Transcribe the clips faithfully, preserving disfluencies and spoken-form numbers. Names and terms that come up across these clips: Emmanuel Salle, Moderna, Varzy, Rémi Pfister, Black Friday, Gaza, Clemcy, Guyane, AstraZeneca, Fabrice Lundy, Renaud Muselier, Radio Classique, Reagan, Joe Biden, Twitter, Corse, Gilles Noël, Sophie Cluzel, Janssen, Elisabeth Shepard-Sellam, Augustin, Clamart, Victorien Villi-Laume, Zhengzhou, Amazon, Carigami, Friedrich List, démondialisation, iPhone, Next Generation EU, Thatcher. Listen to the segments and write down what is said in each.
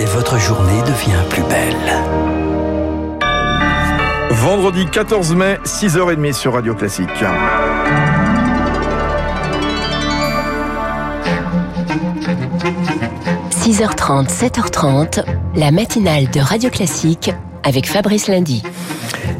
et votre journée devient plus belle. Vendredi quatorze mai, six heures trente sur Radio Classique. six heures trente, sept heures trente, la matinale de Radio Classique avec Fabrice Lundy.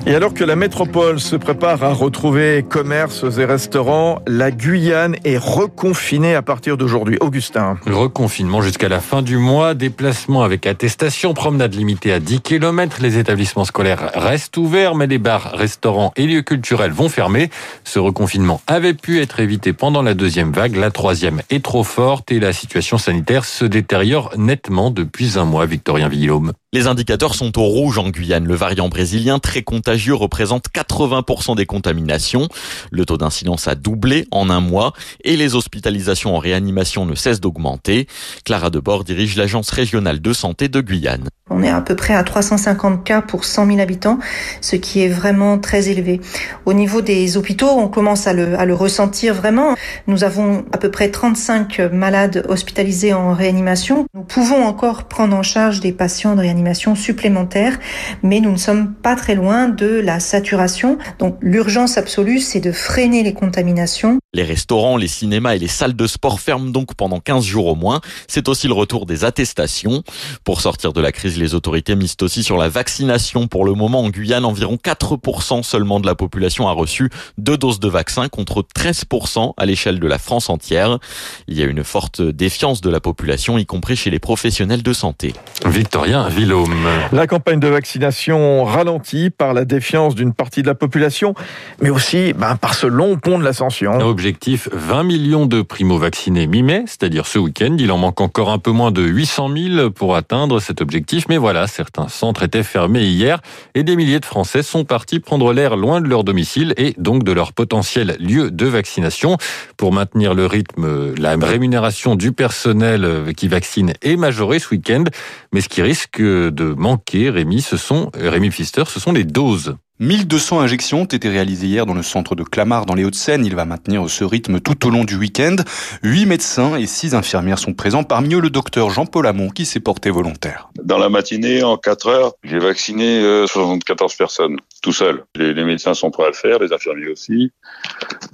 Et alors que la métropole se prépare à retrouver commerces et restaurants, la Guyane est reconfinée à partir d'aujourd'hui. Augustin. Reconfinement jusqu'à la fin du mois, déplacement avec attestation, promenade limitée à dix kilomètres. Les établissements scolaires restent ouverts, mais les bars, restaurants et lieux culturels vont fermer. Ce reconfinement avait pu être évité pendant la deuxième vague. La troisième est trop forte et la situation sanitaire se détériore nettement depuis un mois. Victorien Villi-Laume. Les indicateurs sont au rouge en Guyane. Le variant brésilien très contagieux représente quatre-vingts pour cent des contaminations. Le taux d'incidence a doublé en un mois et les hospitalisations en réanimation ne cessent d'augmenter. Clara Debord dirige l'agence régionale de santé de Guyane. On est à peu près à trois cent cinquante cas pour cent mille habitants, ce qui est vraiment très élevé. Au niveau des hôpitaux, on commence à le, à le ressentir vraiment. Nous avons à peu près trente-cinq malades hospitalisés en réanimation. Nous pouvons encore prendre en charge des patients de réanimation supplémentaire, mais nous ne sommes pas très loin de la saturation. Donc l'urgence absolue, c'est de freiner les contaminations. Les restaurants, les cinémas et les salles de sport ferment donc pendant quinze jours au moins. C'est aussi le retour des attestations. Pour sortir de la crise, les autorités misent aussi sur la vaccination. Pour le moment, en Guyane, environ quatre pour cent seulement de la population a reçu deux doses de vaccin contre treize pour cent à l'échelle de la France entière. Il y a une forte défiance de la population, y compris chez les professionnels de santé. Victorien Ville. La campagne de vaccination ralentie par la défiance d'une partie de la population, mais aussi ben, par ce long pont de l'Ascension. Objectif, vingt millions de primo-vaccinés mi-mai, c'est-à-dire ce week-end. Il en manque encore un peu moins de huit cent mille pour atteindre cet objectif. Mais voilà, certains centres étaient fermés hier et des milliers de Français sont partis prendre l'air loin de leur domicile et donc de leur potentiel lieu de vaccination. Pour maintenir le rythme, la rémunération du personnel qui vaccine est majorée ce week-end, mais ce qui risque de manquer, Rémi, ce sont, Rémi Pfister, ce sont les doses. mille deux cents injections ont été réalisées hier dans le centre de Clamart dans les Hauts-de-Seine. Il va maintenir ce rythme tout au long du week-end. Huit médecins et six infirmières sont présents, parmi eux le docteur Jean-Paul Amon qui s'est porté volontaire. Dans la matinée, en quatre heures, j'ai vacciné soixante-quatorze personnes, tout seul. Les, les médecins sont prêts à le faire, les infirmiers aussi,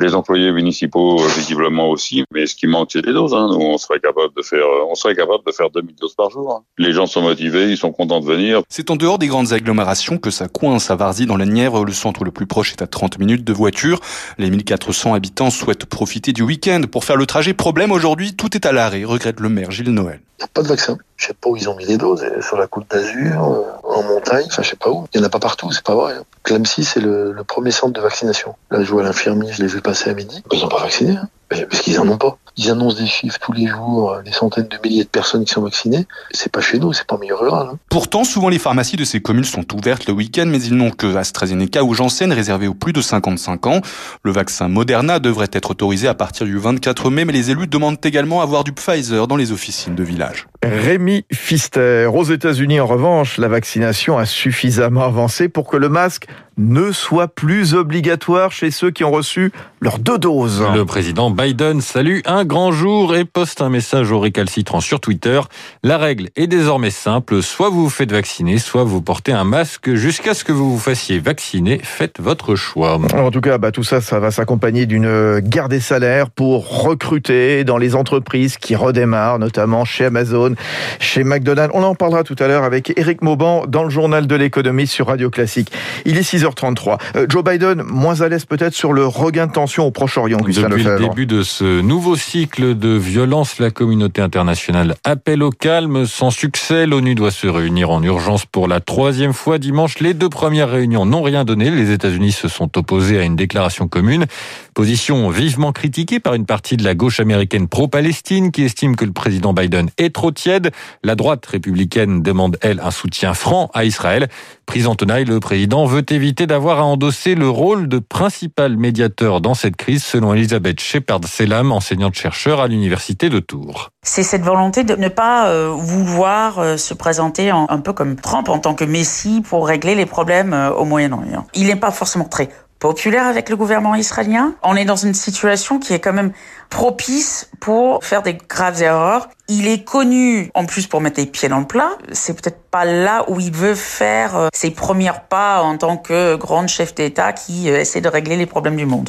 les employés municipaux visiblement aussi. Mais ce qui manque, c'est des doses. Hein. Nous, on serait capable de faire, on serait capable de faire deux mille doses par jour. Hein. Les gens sont motivés, ils sont contents de venir. C'est en dehors des grandes agglomérations que ça coince à Varzy dans la le centre le plus proche est à trente minutes de voiture. Les mille quatre cents habitants souhaitent profiter du week-end pour faire le trajet. Problème aujourd'hui, tout est à l'arrêt, regrette le maire Gilles Noël. Il n'y a pas de vaccin. Je ne sais pas où ils ont mis les doses. Sur la Côte d'Azur, en montagne, enfin je ne sais pas où. Il n'y en a pas partout, c'est pas vrai. Clemcy, c'est le, le premier centre de vaccination. Là, je vois l'infirmier, je l'ai vu passer à midi. Ils n'ont pas vacciné, hein. Parce qu'ils n'en ont pas. Ils annoncent des chiffres tous les jours, des centaines de milliers de personnes qui sont vaccinées. C'est pas chez nous, c'est pas en milieu rural. Hein. Pourtant, souvent les pharmacies de ces communes sont ouvertes le week-end, mais ils n'ont que AstraZeneca ou Janssen réservé aux plus de cinquante-cinq ans. Le vaccin Moderna devrait être autorisé à partir du vingt-quatre mai, mais les élus demandent également à avoir du Pfizer dans les officines de village. Rémi Pfister. Aux États-Unis, en revanche, la vaccination a suffisamment avancé pour que le masque ne soit plus obligatoire chez ceux qui ont reçu leurs deux doses. Le président Biden salue un grand jour et poste un message aux récalcitrants sur Twitter. La règle est désormais simple, soit vous vous faites vacciner, soit vous portez un masque jusqu'à ce que vous vous fassiez vacciner. Faites votre choix. Alors en tout cas, bah, tout ça, ça va s'accompagner d'une guerre des salaires pour recruter dans les entreprises qui redémarrent, notamment chez Amazon, chez McDonald's. On en parlera tout à l'heure avec Eric Mauban dans le journal de l'économie sur Radio Classique. Il est six heures trente-trois. Joe Biden, moins à l'aise peut-être sur le regain de tension au Proche-Orient. Depuis le début de ce nouveau cycle de violence, la communauté internationale appelle au calme. Sans succès, l'ONU doit se réunir en urgence pour la troisième fois dimanche. Les deux premières réunions n'ont rien donné. Les États-Unis se sont opposés à une déclaration commune. Position vivement critiquée par une partie de la gauche américaine pro-Palestine qui estime que le président Biden est trop tiède. La droite républicaine demande, elle, un soutien franc à Israël. Pris en tenaille, le président veut éviter d'avoir à endosser le rôle de principal médiateur dans cette crise, selon Elisabeth Shepard-Sellam, enseignante-chercheur à l'université de Tours. C'est cette volonté de ne pas euh, vouloir euh, se présenter en, un peu comme Trump en tant que messie pour régler les problèmes euh, au Moyen-Orient. Il n'est pas forcément très populaire avec le gouvernement israélien. On est dans une situation qui est quand même propice pour faire des graves erreurs. Il est connu, en plus, pour mettre les pieds dans le plat. C'est peut-être pas là où il veut faire ses premiers pas en tant que grand chef d'État qui essaie de régler les problèmes du monde.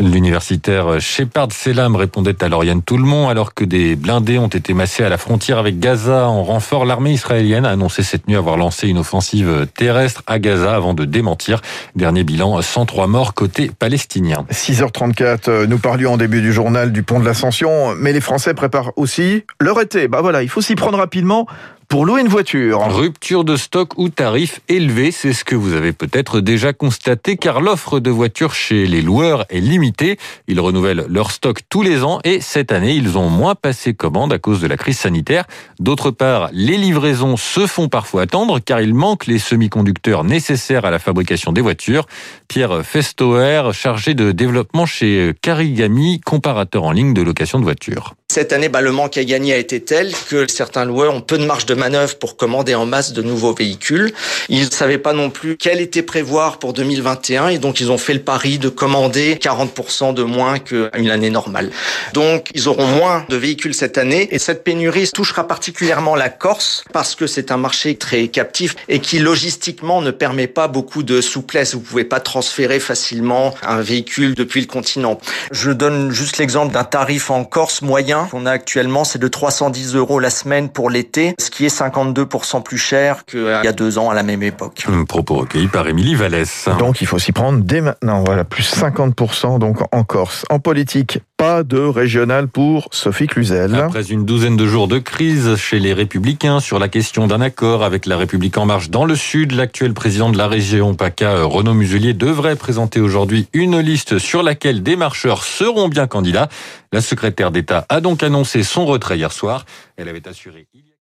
L'universitaire Shepard-Sellam répondait à Lauriane Toulmont alors que des blindés ont été massés à la frontière avec Gaza en renfort. L'armée israélienne a annoncé cette nuit avoir lancé une offensive terrestre à Gaza avant de démentir. Dernier bilan, cent trois morts côté palestinien. six heures trente-quatre, nous parlions en début du journal du pont de l'Ascension, mais les Français préparent aussi leur été. Bah voilà, il faut s'y prendre rapidement pour louer une voiture. Rupture de stock ou tarif élevé, c'est ce que vous avez peut-être déjà constaté, car l'offre de voitures chez les loueurs est limitée. Ils renouvellent leur stock tous les ans et cette année, ils ont moins passé commande à cause de la crise sanitaire. D'autre part, les livraisons se font parfois attendre, car il manque les semi-conducteurs nécessaires à la fabrication des voitures. Pierre Festoher, chargé de développement chez Carigami, comparateur en ligne de location de voitures. Cette année, bah, le manque à gagner a été tel que certains loueurs ont peu de marge de manœuvre pour commander en masse de nouveaux véhicules. Ils ne savaient pas non plus quel était prévoir pour deux mille vingt et un et donc ils ont fait le pari de commander quarante pour cent de moins qu'une année normale. Donc ils auront moins de véhicules cette année et cette pénurie touchera particulièrement la Corse parce que c'est un marché très captif et qui logistiquement ne permet pas beaucoup de souplesse. Vous ne pouvez pas transférer facilement un véhicule depuis le continent. Je donne juste l'exemple d'un tarif en Corse moyen qu'on a actuellement, c'est de trois cent dix euros la semaine pour l'été, ce qui est cinquante-deux pour cent plus cher qu'il y a deux ans à la même époque. Propos recueillis par Émilie Vallès. Donc il faut s'y prendre dès maintenant, voilà, plus cinquante pour cent donc en Corse. En politique, pas de régional pour Sophie Cluzel. Après une douzaine de jours de crise chez les Républicains sur la question d'un accord avec La République En Marche dans le Sud, l'actuel président de la région PACA, Renaud Muselier, devrait présenter aujourd'hui une liste sur laquelle des marcheurs seront bien candidats. La secrétaire d'État a donc annoncé son retrait hier soir. Elle avait assuré...